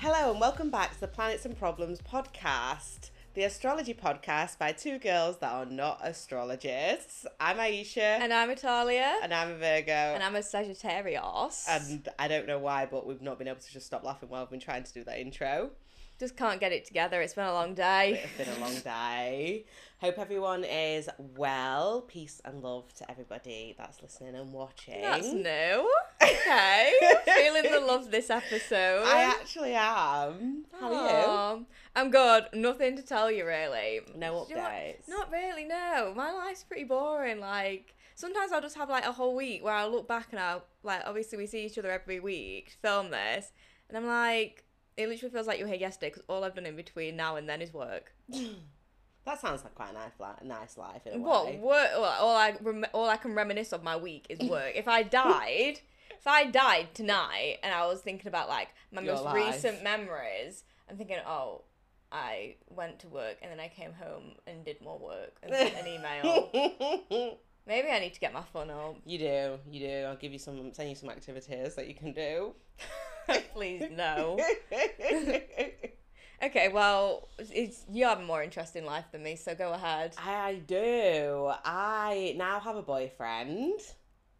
Hello and welcome back to the Planets and Problems podcast, the astrology podcast by two girls that are not astrologists. I'm Ayesha. And I'm Atalia. And I'm a Virgo. And I'm a Sagittarius. And I don't know why, but we've not been able to just stop laughing while I've been trying to do that intro. Just can't get it together. It's been a long day. It's been a long day. Hope everyone is well. Peace and love to everybody that's listening and watching. That's new. Okay. Feeling the love this episode. I actually am. How are you? I'm good. Nothing to tell you, really. No updates. Not really, no. My life's pretty boring. Like, sometimes I'll just have, like, a whole week where I'll look back and I'll, like, obviously we see each other every week to film this. And I'm like... It literally feels like you were here yesterday because all I've done in between now and then is work. That sounds like quite a nice life in a way. What work? All I can reminisce of my week is work. If I died tonight and I was thinking about like my recent memories, I'm thinking, oh, I went to work and then I came home and did more work and sent an email. Maybe I need to get my fun up. You do. I'll give you send you some activities that you can do. Please, no. Okay, well, you have a more interesting life than me, so go ahead. I do. I now have a boyfriend.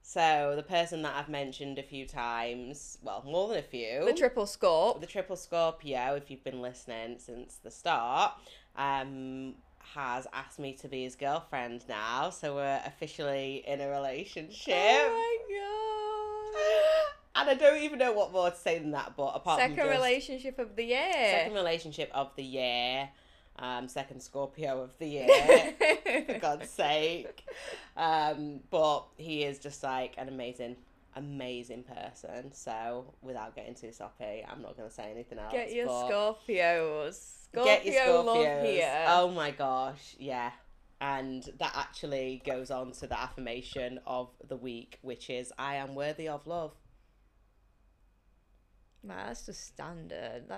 So the person that I've mentioned a few times, well, more than a few. The triple Scorpio, if you've been listening since the start, has asked me to be his girlfriend now. So we're officially in a relationship. Oh, my God. And I don't even know what more to say than that, but apart from just... Second relationship of the year. Second Scorpio of the year, for God's sake. But he is just, like, an amazing person. So, without getting too soppy, I'm not going to say anything else. Get your Scorpios. Get your Scorpios. Love here. Oh, my gosh. Yeah. And that actually goes on to the affirmation of the week, which is, I am worthy of love. Man, that's just standard. Do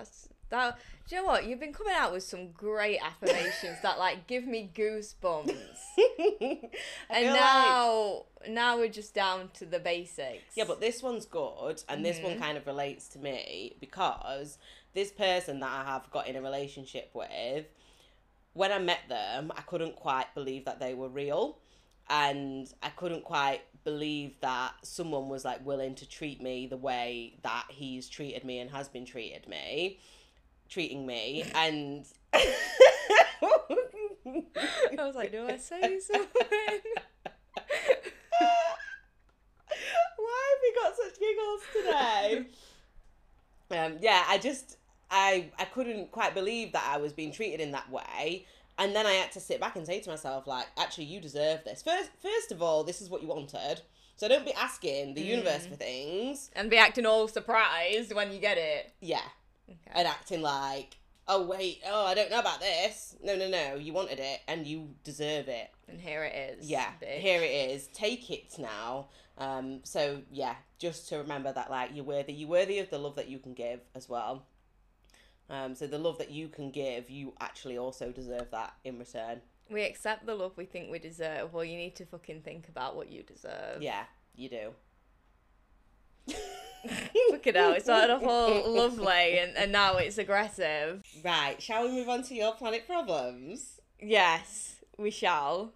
you know what? You've been coming out with some great affirmations that like give me goosebumps. And now we're just down to the basics. Yeah, but this one's good, and this one kind of relates to me because this person that I have got in a relationship with, when I met them, I couldn't quite believe that they were real. And I couldn't quite believe that someone was, like, willing to treat me the way that he's treated me and has been treating me. And I was like, do I say something? Why have we got such giggles today? I couldn't quite believe that I was being treated in that way. And then I had to sit back and say to myself, like, actually, you deserve this. First of all, this is what you wanted. So don't be asking the universe for things. And be acting all surprised when you get it. Yeah. Okay. And acting like, oh, wait, oh, I don't know about this. No. You wanted it and you deserve it. And here it is. Yeah, bitch. Here it is. Take it now. So, yeah, just to remember that, like, you're worthy of the love that you can give as well. So the love that you can give, you actually also deserve that in return. We accept the love we think we deserve. Well, you need to fucking think about what you deserve. Yeah, you do. Look at how it started off all lovely and now it's aggressive. Right, shall we move on to your planet problems? Yes, we shall.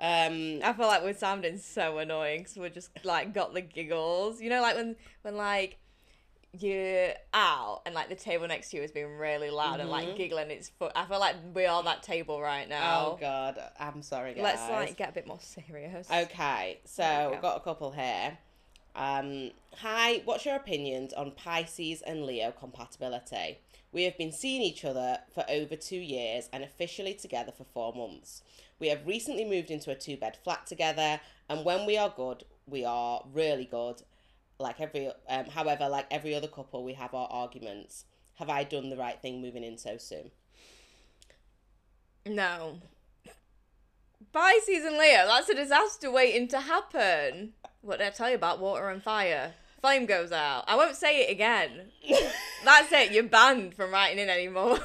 I feel like we're sounding so annoying because we're just, like, got the giggles. You know, like, when like... you're out and like the table next to you is being really loud and like giggling. I feel like we are that table right now. Oh God, I'm sorry guys. Let's like get a bit more serious. Okay, so we've got a couple here. Hi, what's your opinions on Pisces and Leo compatibility? We have been seeing each other for over 2 years and officially together for 4 months. We have recently moved into a 2-bed flat together, and when we are good, we are really good. Like every other couple, we have our arguments. Have I done the right thing moving in so soon? No. Pisces and Leo, that's a disaster waiting to happen. What did I tell you about water and fire? Flame goes out. I won't say it again. That's it. You're banned from writing in any more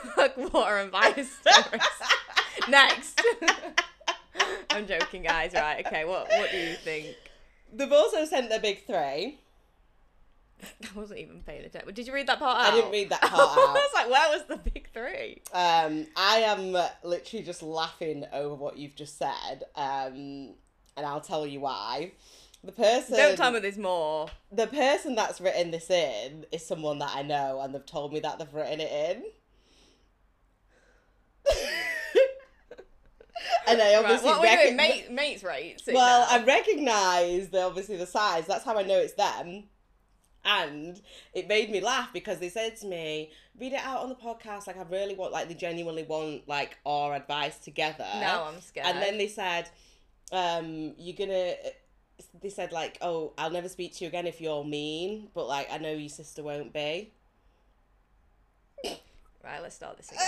water and fire stories. Next. I'm joking, guys. Right, okay. What do you think? They've also sent their big three. I wasn't even paying attention. Did you read that part out? I didn't read that part out. I was like, where was the big three? I am literally just laughing over what you've just said, and I'll tell you why. The person... Don't tell me there's more. The person that's written this in is someone that I know, and they've told me that they've written it in. And I obviously right. What are we doing? Mates rates? Well, I recognise that obviously the size. That's how I know it's them. And it made me laugh because they said to me, read it out on the podcast. Like, I really want, like, they genuinely want, like, our advice together. Now I'm scared. And then they said, they said, like, oh, I'll never speak to you again if you're mean, but, like, I know your sister won't be. Right, let's start this again.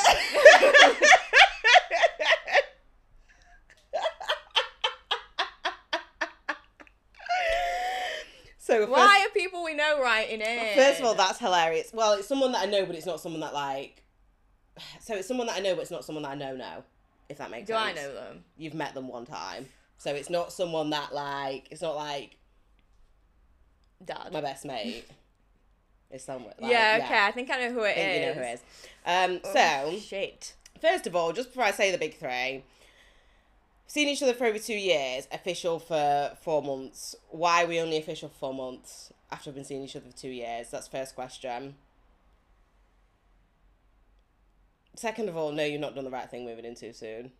So why are people we know writing it? First of all, that's hilarious. Well, it's someone that I know, but it's not someone that, like... So it's someone that I know, but it's not someone that I know, if that makes sense. Do I know them? You've met them one time. So it's not someone that, like... It's not, like... Dad. My best mate. It's someone... Like, yeah, okay. I think I know who it is. You know who it is. Shit. First of all, just before I say the big three... Seen each other for over 2 years, official for 4 months. Why are we only official for 4 months after we've been seeing each other for 2 years? That's first question. Second of all, no, you've not done the right thing moving in too soon.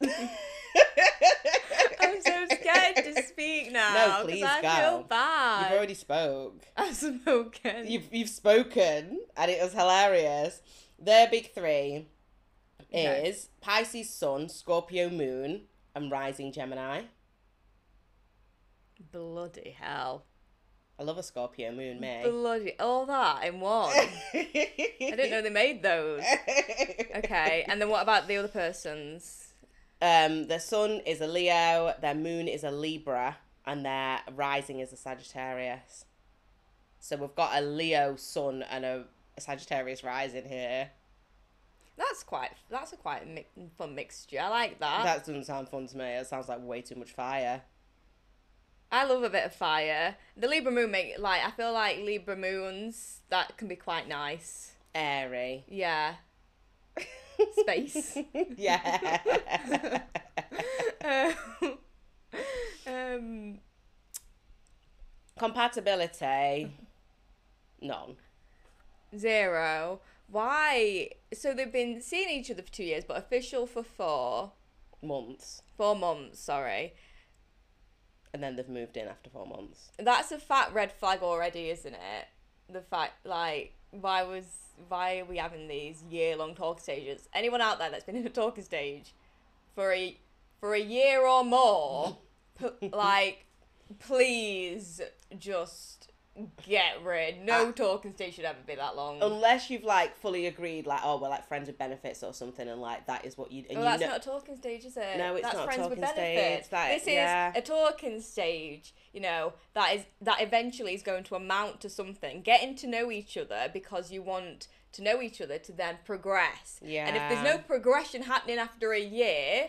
I'm so scared to speak now. No, please go. I feel bad. You've already spoke. I've spoken. You've spoken, and it was hilarious. Their big three... is Pisces Sun, Scorpio Moon, and Rising Gemini. Bloody hell. I love a Scorpio Moon, mate. Bloody, all that in one. I didn't know they made those. Okay, and then what about the other persons? Their Sun is a Leo, their Moon is a Libra, and their Rising is a Sagittarius. So we've got a Leo Sun and a Sagittarius Rising here. That's quite a fun mixture. I like that. That doesn't sound fun to me. It sounds like way too much fire. I love a bit of fire. The Libra moon I feel like Libra moons, that can be quite nice. Airy. Yeah. Space. Yeah. Compatibility. None. Zero. Why? So they've been seeing each other for 2 years, but official for 4 months. 4 months, sorry. And then they've moved in after 4 months. That's a fat red flag already, isn't it? The fact, like, why are we having these year-long talking stages? Anyone out there that's been in a talking stage for a year or more, like, please just... get rid. No talking stage should ever be that long. Unless you've, like, fully agreed, like, oh, we're, like, friends with benefits or something, and, like, that is what you... And well, that's not a talking stage, is it? No, it's not a talking stage. This is a talking stage, you know, that eventually is going to amount to something. Getting to know each other because you want to know each other to then progress. Yeah. And if there's no progression happening after a year...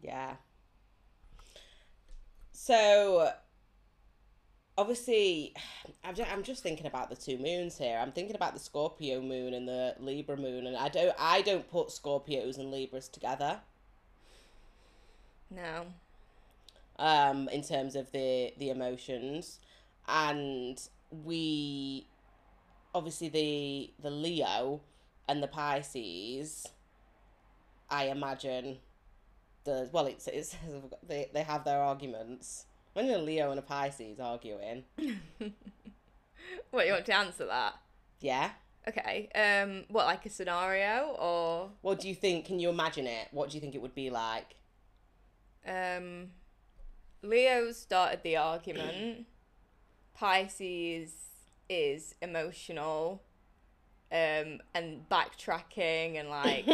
Yeah. So... Obviously, I'm just thinking about the two moons here. I'm thinking about the Scorpio moon and the Libra moon, and I don't put Scorpios and Libras together. No. In terms of the emotions, and we, obviously the Leo and the Pisces, I imagine, it says they have their arguments. When are a Leo and a Pisces arguing? What, you want to answer that? Yeah. Okay. What, like a scenario or... What do you think? Can you imagine it? What do you think it would be like? Leo started the argument. Pisces is emotional and backtracking and, like,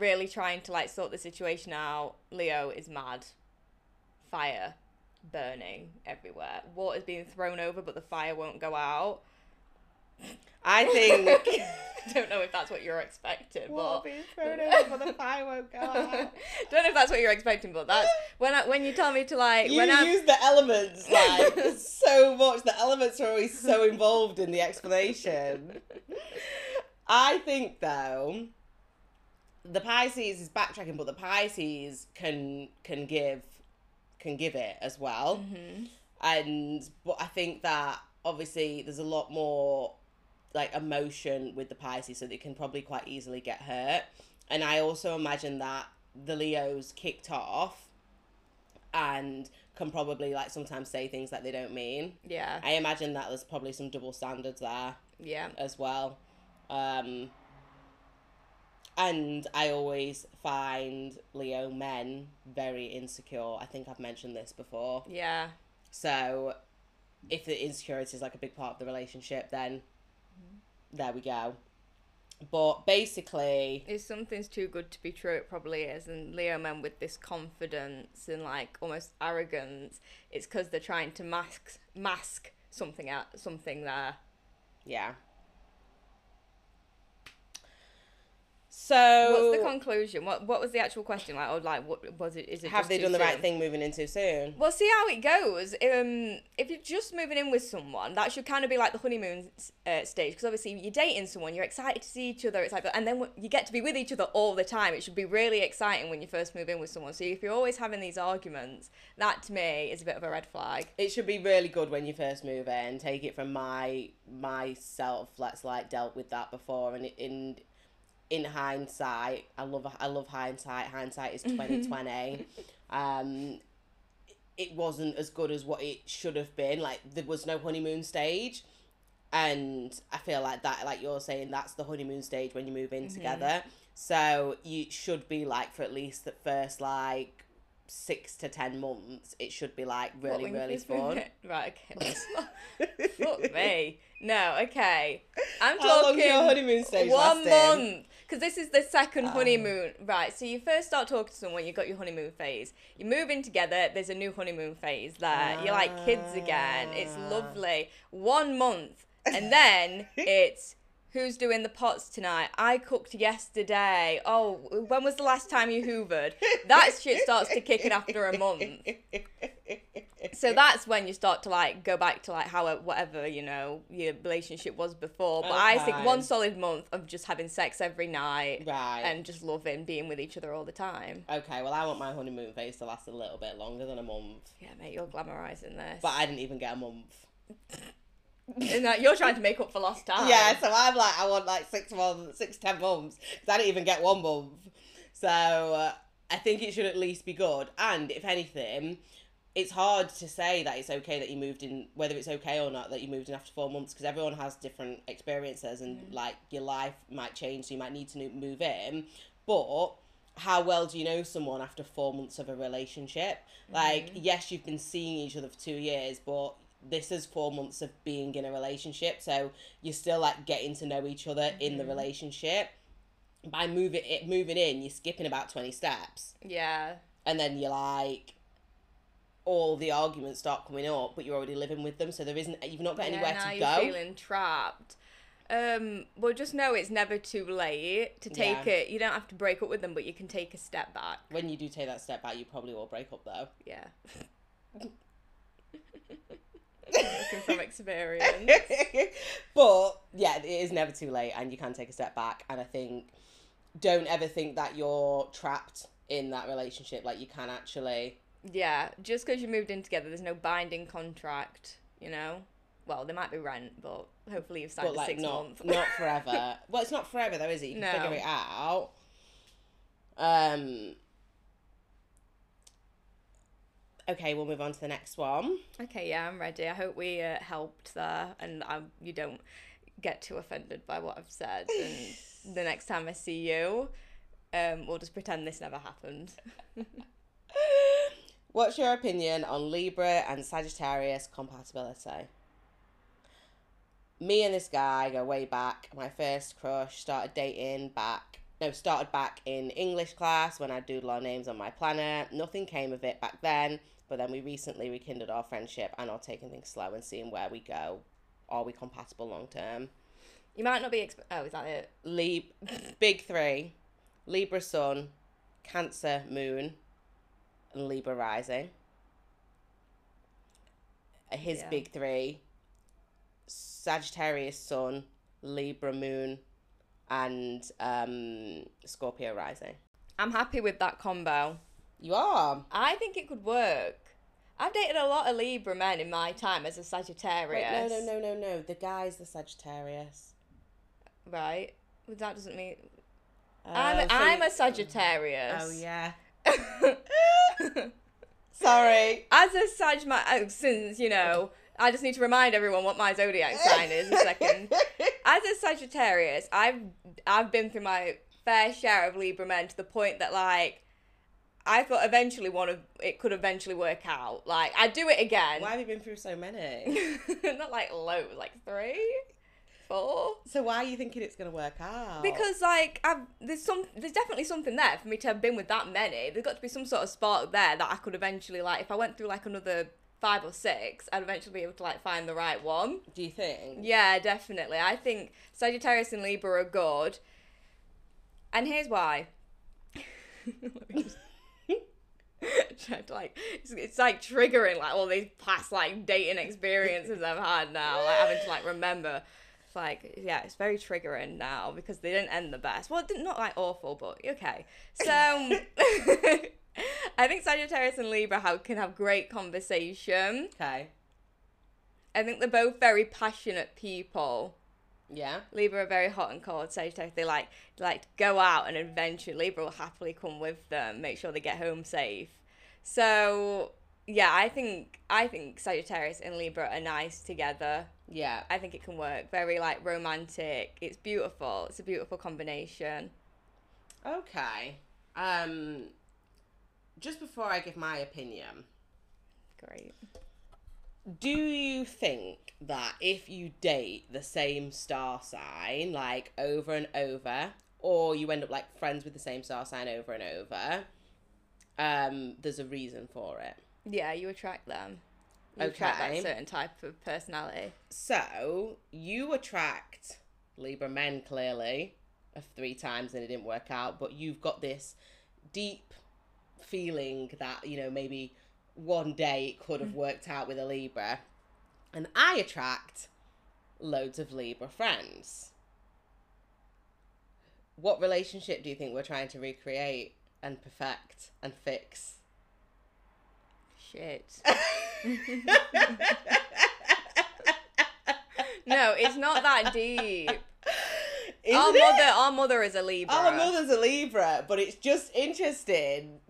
really trying to, like, sort the situation out. Leo is mad. Fire. Burning everywhere. Water's being thrown over, but the fire won't go out. I think I don't know if that's what you're expecting, but the fire won't go out. Don't know if that's what you're expecting, but that's when you tell me to like you when use the elements like so much. The elements are always so involved in the explanation. I think though, the Pisces is backtracking, but the Pisces can give it as well. Mm-hmm. But I think that obviously there's a lot more like emotion with the Pisces, so they can probably quite easily get hurt. And I also imagine that the Leo's kicked off and can probably like sometimes say things that they don't mean. Yeah. I imagine that there's probably some double standards there. Yeah. As well. And I always find Leo men very insecure. I think I've mentioned this before. Yeah. So if the insecurity is like a big part of the relationship, then there we go. But basically, if something's too good to be true, it probably is. And Leo men with this confidence and like almost arrogance, it's because they're trying to mask something out, something there. Yeah. So what's the conclusion? What was the actual question? Like, or like, what was it? Is it have they done the right thing moving in too soon? Well, see how it goes. If you're just moving in with someone, that should kind of be like the honeymoon stage, because obviously you're dating someone, you're excited to see each other. It's like, and then you get to be with each other all the time. It should be really exciting when you first move in with someone. So if you're always having these arguments, that to me is a bit of a red flag. It should be really good when you first move in. Take it from myself. That's like dealt with that before, and in hindsight, I love hindsight. Hindsight is 20/20. It wasn't as good as what it should have been. Like there was no honeymoon stage, and I feel like that, like you're saying, that's the honeymoon stage when you move in together. So you should be like for at least the first like 6 to 10 months, it should be like really fun. Right, okay. Fuck me. No, okay. I'm talking. How long is your honeymoon stage lasting? 1 month. Because this is the second honeymoon. Right, so you first start talking to someone, you've got your honeymoon phase. You move in together, there's a new honeymoon phase there. You're like kids again. It's lovely. 1 month. And then it's, who's doing the pots tonight? I cooked yesterday. Oh, when was the last time you hoovered? That shit starts to kick in after a month. So that's when you start to like go back to like how whatever, you know, your relationship was before. But okay. I think 1 solid month of just having sex every night, right, and just loving being with each other all the time. Okay, well I want my honeymoon phase to last a little bit longer than a month. Yeah, mate, you're glamorising this. But I didn't even get a month. No, you're trying to make up for lost time. Yeah, so I'm like, I want like 6 months, 6 to 10 months. Because I didn't even get 1 month. So I think it should at least be good. And if anything, it's hard to say that it's okay that you moved in, whether it's okay or not that you moved in after 4 months, because everyone has different experiences and like your life might change, so you might need to move in. But how well do you know someone after 4 months of a relationship? Like, yes, you've been seeing each other for 2 years, but this is 4 months of being in a relationship, so you're still like getting to know each other in the relationship. By moving in, you're skipping about 20 steps. Yeah. And then you're like, all the arguments start coming up, but you're already living with them, so there isn't, you've not got anywhere to go. You're feeling trapped. Well, just know it's never too late to take it. You don't have to break up with them, but you can take a step back. When you do take that step back, you probably will break up though. Yeah. Looking from experience. But yeah, it is never too late and you can take a step back. And I think don't ever think that you're trapped in that relationship. Like you can actually, yeah, just because you moved in together, there's no binding contract, you know. Well, there might be rent, but hopefully you've signed a like 6 month. Not forever. Well, it's not forever though, is it? You can figure it out. Okay, we'll move on to the next one. Okay, yeah, I'm ready. I hope we helped there, and you don't get too offended by what I've said. And the next time I see you, we'll just pretend this never happened. What's your opinion on Libra and Sagittarius compatibility? Me and this guy go way back. My first crush started back in English class when I doodled our names on my planner. Nothing came of it back then, but then we recently rekindled our friendship and are taking things slow and seeing where we go. Are we compatible long term? You might not be expecting... Oh, is that it? Big three. Libra sun, Cancer moon, and Libra rising. His big three. Sagittarius sun, Libra moon, and Scorpio rising. I'm happy with that combo. You are? I think it could work. I've dated a lot of Libra men in my time as a Sagittarius. Wait, no. The guy's the Sagittarius. Right. Well, that doesn't mean... I'm a Sagittarius. Oh, yeah. Sorry. As a Sag... since, you know... I just need to remind everyone what my zodiac sign is in a second. As a Sagittarius, I've been through my fair share of Libra men to the point that, like, I thought eventually it could eventually work out. Like, I'd do it again. Why have you been through so many? Not like loads, like 3, 4. So why are you thinking it's going to work out? Because, like, there's definitely something there for me to have been with that many. There's got to be some sort of spark there that I could eventually, like, if I went through, like, another 5 or 6, I'd eventually be able to, like, find the right one. Do you think? Yeah, definitely. I think Sagittarius and Libra are good. And here's why. Like, it's like triggering, like, all these past, like, dating experiences I've had now, like, having to, like, remember. It's like, yeah, it's very triggering now because they didn't end the best. Well, not, like, awful, but okay. So... I think Sagittarius and Libra can have great conversation. Okay. I think they're both very passionate people. Yeah. Libra are very hot and cold. Sagittarius, they like to go out and adventure. Libra will happily come with them, make sure they get home safe. So yeah, I think Sagittarius and Libra are nice together. Yeah. I think it can work. Very, like, romantic. It's beautiful. It's a beautiful combination. Okay. Just before I give my opinion. Great. Do you think that if you date the same star sign, like, over and over, or you end up, like, friends with the same star sign over and over, there's a reason for it? Yeah, you attract them. You attract that certain type of personality. So, you attract Libra men, clearly, of 3 times and it didn't work out, but you've got this deep... feeling that, you know, maybe one day it could have worked out with a Libra. And I attract loads of Libra friends. What relationship do you think we're trying to recreate and perfect and fix? Shit. No, it's not that deep. Our mother is a Libra. Our mother's a Libra, but it's just interesting.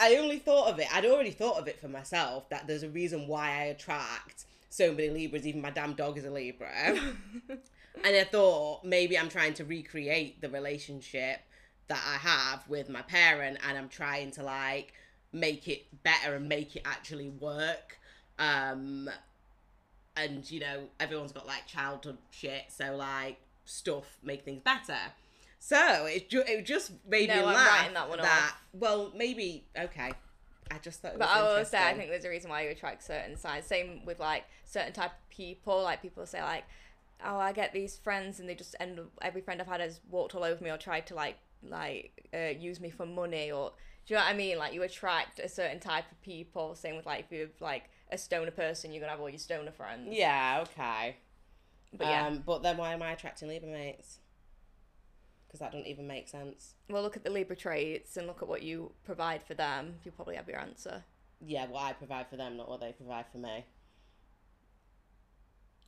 I only thought of it. I'd already thought of it for myself, that there's a reason why I attract so many Libras. Even my damn dog is a Libra. And I thought maybe I'm trying to recreate the relationship that I have with my parent, and I'm trying to, like, make it better and make it actually work. And, you know, everyone's got, like, childhood shit, so, like, stuff make things better. So it just made me laugh that off. Well, maybe, okay, I just thought it was, but I will say, I think there's a reason why you attract certain signs. Same with, like, certain type of people. Like, people say, like, oh, I get these friends and they just end up, every friend I've had has walked all over me or tried to like use me for money, or do you know what I mean? Like, you attract a certain type of people. Same with, like, if you're, like, a stoner person, you're gonna have all your stoner friends. Yeah, okay. But, yeah. But then why am I attracting Libra mates? Because that doesn't even make sense. Well, look at the Libra traits and look at what you provide for them. You'll probably have your answer. Yeah, what I provide for them, not what they provide for me.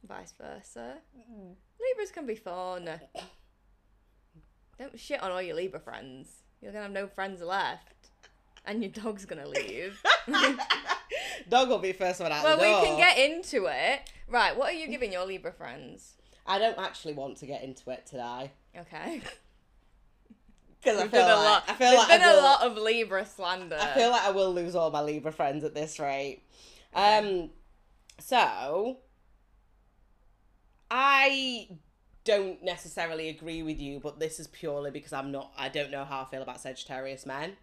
Vice versa. Mm. Libras can be fun. Don't shit on all your Libra friends. You're going to have no friends left. And your dog's going to leave. Dog will be first one out the door. Well, we can get into it. Right, what are you giving your Libra friends? I don't actually want to get into it today. Okay. Because I feel like there's been a lot of Libra slander. I feel like I will lose all my Libra friends at this rate. Okay. So, I don't necessarily agree with you, but this is purely because I don't know how I feel about Sagittarius men.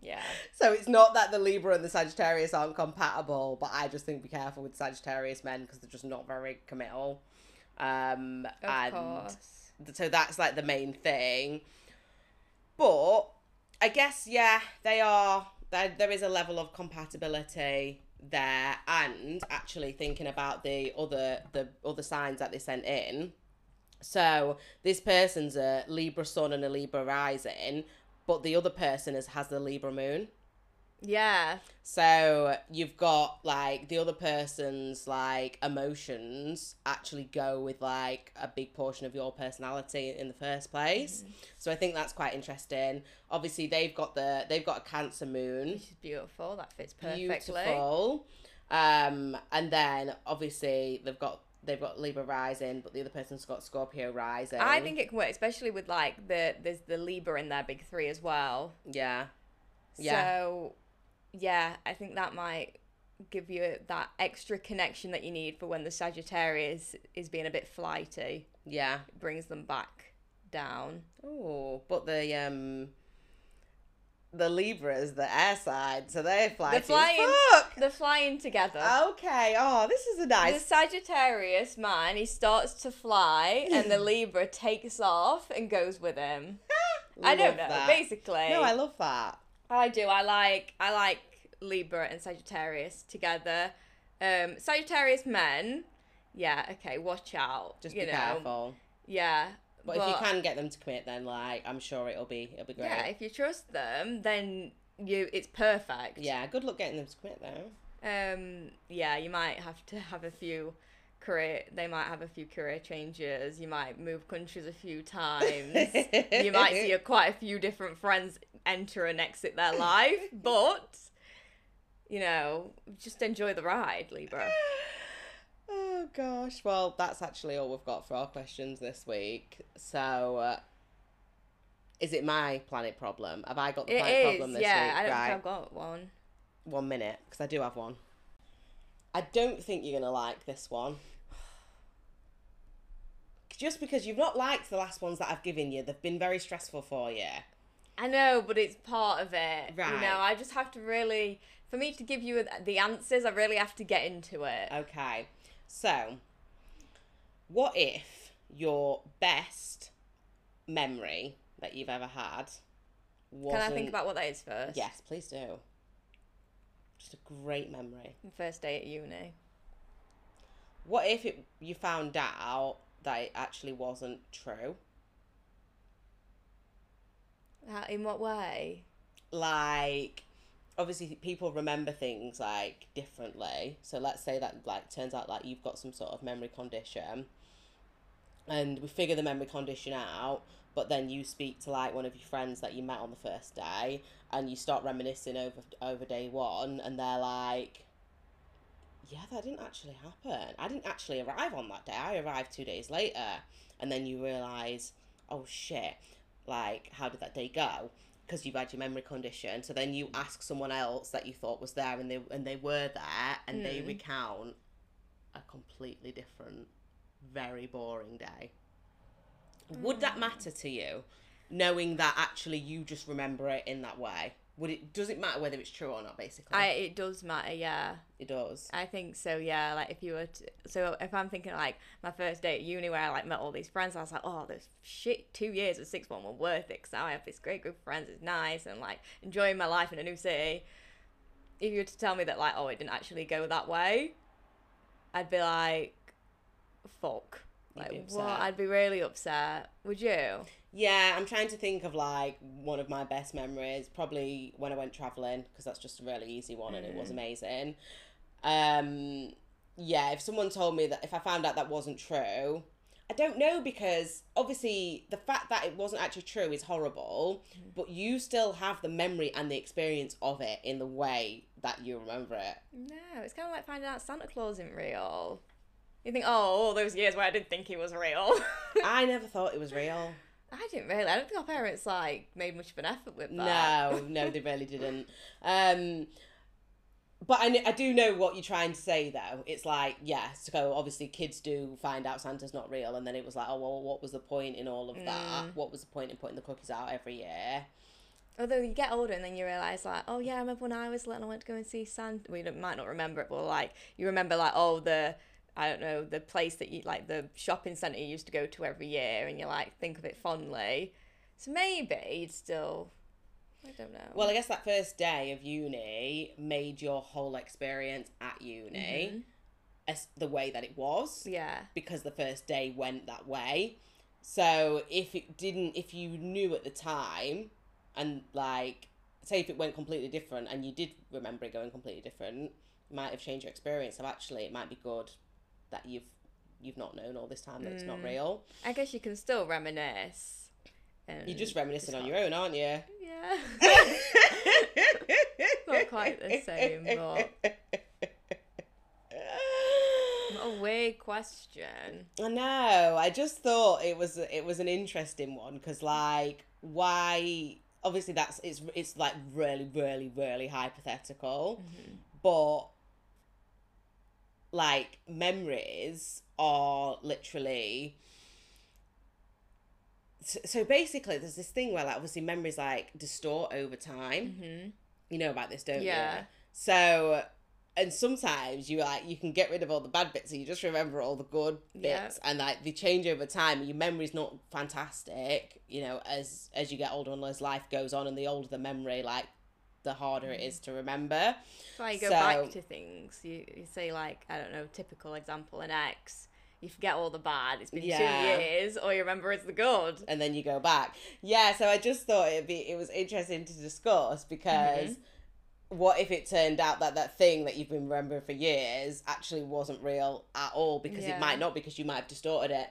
Yeah. So it's not that the Libra and the Sagittarius aren't compatible, but I just think be careful with Sagittarius men because they're just not very committal. Of course. So that's like the main thing. But I guess, yeah, they are, there is a level of compatibility there. And actually thinking about the other signs that they sent in. So this person's a Libra sun and a Libra rising, but the other person has the Libra moon. Yeah. So you've got like the other person's like emotions actually go with like a big portion of your personality in the first place. Mm. So I think that's quite interesting. Obviously they've got a Cancer moon. Which is beautiful. That fits perfectly. Beautiful. And then obviously they've got Libra rising, but the other person's got Scorpio rising. I think it can work, especially with like there's the Libra in their big three as well. Yeah. Yeah. So yeah, I think that might give you that extra connection that you need for when the Sagittarius is being a bit flighty. Yeah. It brings them back down. Oh, but the Libra is the air side, so they're flighty. They're flying together. Okay. Oh, this is a nice... The Sagittarius man, he starts to fly and the Libra takes off and goes with him. I don't know, basically. No, I love that. I do. I like Libra and Sagittarius together. Sagittarius men, yeah, okay, watch out. Just be careful. Yeah. But if you can get them to commit, then like I'm sure it'll be great. Yeah, if you trust them, then it's perfect. Yeah, good luck getting them to commit though. Yeah, you might have to have a few career changes. You might move countries a few times. You might see quite a few different friends enter and exit their life, but just enjoy the ride, Libra. Oh gosh, well that's actually all we've got for our questions this week. So is it my planet problem? Have I got the planet problem this week? I don't think I've got one minute, because I do have one. I don't think you're going to like this one. Just because you've not liked the last ones that I've given you, they've been very stressful for you. I know, but it's part of it. Right. I just have to really... For me to give you the answers, I really have to get into it. Okay. So, what if your best memory that you've ever had wasn't... Can I think about what that is first? Yes, please do. Just a great memory. First day at uni. What if you found out that it actually wasn't true? In what way? Like, obviously people remember things like differently. So let's say that like turns out like you've got some sort of memory condition, and we figure the memory condition out. But then you speak to like one of your friends that you met on the first day, and you start reminiscing over day one, and they're like, yeah, that didn't actually happen. I didn't actually arrive on that day. I arrived 2 days later. And then you realise, oh shit, like how did that day go? Because you've had your memory condition. So then you ask someone else that you thought was there, and they were there, and they recount a completely different, very boring day. Would that matter to you, knowing that actually you just remember it in that way? Does it matter whether it's true or not, basically? It does matter, yeah. It does? I think so, yeah. Like, if you were so if I'm thinking, like, my first day at uni where I, like, met all these friends, I was like, oh, this shit, 2 years of 6-1 were worth it, because now I have this great group of friends, it's nice, and, like, enjoying my life in a new city. If you were to tell me that, like, oh, it didn't actually go that way, I'd be like, fuck. Like, what? I'd be really upset. Would you? Yeah, I'm trying to think of, like, one of my best memories. Probably when I went travelling, because that's just a really easy one and it was amazing. Yeah, if someone told me that, if I found out that wasn't true, I don't know, because obviously the fact that it wasn't actually true is horrible, but you still have the memory and the experience of it in the way that you remember it. No, it's kind of like finding out Santa Claus isn't real. You think, oh, all those years where I didn't think he was real. I never thought it was real. I didn't really. I don't think our parents, like, made much of an effort with that. No, they really didn't. But I do know what you're trying to say, though. It's like, yeah, so obviously kids do find out Santa's not real, and then it was like, oh, well, what was the point in all of that? What was the point in putting the cookies out every year? Although you get older and then you realise, like, oh, yeah, I remember when I was little and I went to go and see Santa. Well, you might not remember it, but, like, you remember, like, oh, the... I don't know, the place that you, like the shopping centre you used to go to every year, and you like think of it fondly. So maybe you'd still, I don't know. Well, I guess that first day of uni made your whole experience at uni as the way that it was. Yeah. Because the first day went that way. So if it didn't, if you knew at the time and like, say if it went completely different and you did remember it going completely different, it might have changed your experience. So actually it might be good that you've not known all this time that it's not real. I guess you can still reminisce. You're just reminiscing on your own, aren't you? Yeah. Not quite the same, but... What a weird question. I know. I just thought it was an interesting one, because, like, why... Obviously, it's like, really, really, really hypothetical. Mm-hmm. But, like, memories are literally... So basically, there's this thing where, like, obviously memories, like, distort over time. Mm-hmm. You know about this, don't you? So, and sometimes you can get rid of all the bad bits and you just remember all the good bits. Yeah. And, like, they change over time. Your memory's not fantastic, you know, as you get older and as life goes on. And the older the memory, like, the harder it is to remember. So you go back to things. You say, like, I don't know, typical example, an ex. You forget all the bad. It's been 2 years, or you remember it's the good. And then you go back. Yeah, so I just thought it was interesting to discuss, because what if it turned out that thing that you've been remembering for years actually wasn't real at all, because it might not, because you might have distorted it.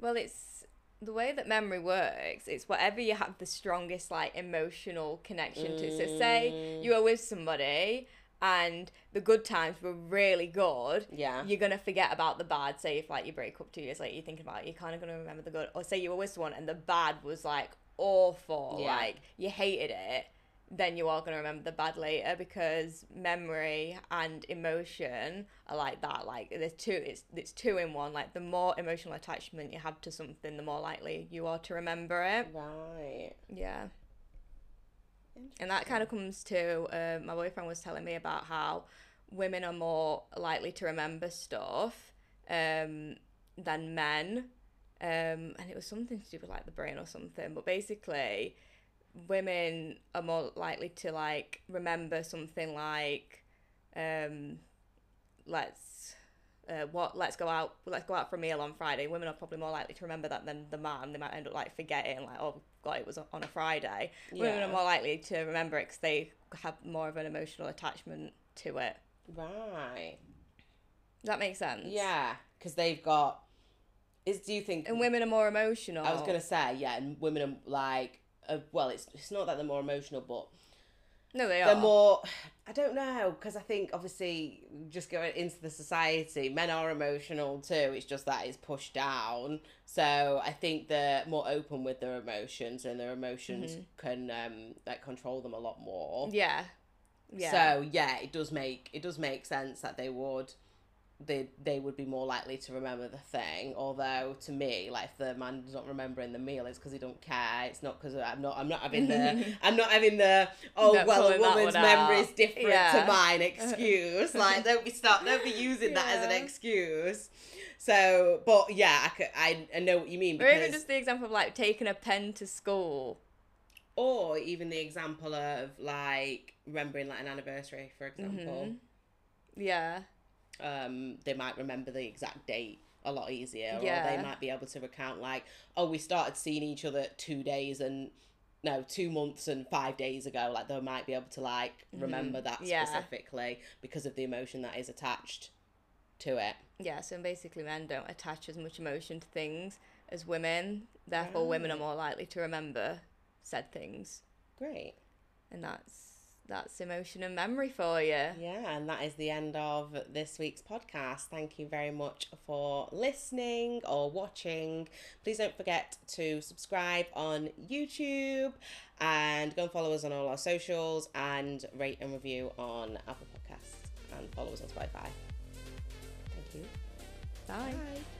Well, it's the way that memory works. It's whatever you have the strongest, like, emotional connection to. So say you were with somebody... and the good times were really good, you're going to forget about the bad. Say if, like, you break up 2 years later, you're thinking about it, you're kind of going to remember the good. Or say you were with someone and the bad was, like, awful, like, you hated it, then you are going to remember the bad later, because memory and emotion are like that. Like, there's two, it's two in one. Like, the more emotional attachment you have to something, the more likely you are to remember it. Right. Yeah. And that kind of comes to, my boyfriend was telling me about how women are more likely to remember stuff than men. And it was something to do with, like, the brain or something. But basically, women are more likely to, like, remember something like, let's go out for a meal on Friday. Women are probably more likely to remember that than the man. They might end up, like, forgetting, like, oh god, it was on a Friday. Yeah. Women are more likely to remember it because they have more of an emotional attachment to it. Right. Does that make sense? Yeah, because they've got. Do you think? And women are more emotional. I was gonna say, yeah, and women are like, well, it's not that they're more emotional, but. No, they are. They're more... I don't know, because I think, obviously, just going into the society, men are emotional too. It's just that it's pushed down. So I think they're more open with their emotions, and their emotions can, like, control them a lot more. Yeah. Yeah. So, yeah, it does make sense that they would be more likely to remember the thing. Although, to me, like, if the man's not remembering the meal, it's because he don't care. It's not because I'm not having the a woman's memory is different to mine excuse. Like, don't be using that as an excuse. So, but yeah, I know what you mean. Because... Or even just the example of, like, taking a pen to school. Or even the example of, like, remembering, like, an anniversary, for example. Mm-hmm. Yeah. They might remember the exact date a lot easier, or they might be able to recount, like, oh, we started seeing each other 2 months and 5 days ago. Like, they might be able to, like, remember that specifically because of the emotion that is attached to it. Yeah, so basically men don't attach as much emotion to things as women. Therefore, women are more likely to remember said things. Great. And that's emotion and memory for you. Yeah, and that is the end of this week's podcast. Thank you very much for listening or watching. Please don't forget to subscribe on YouTube, and go and follow us on all our socials, and rate and review on Apple Podcasts, and follow us on Spotify. Thank you. Bye. Bye.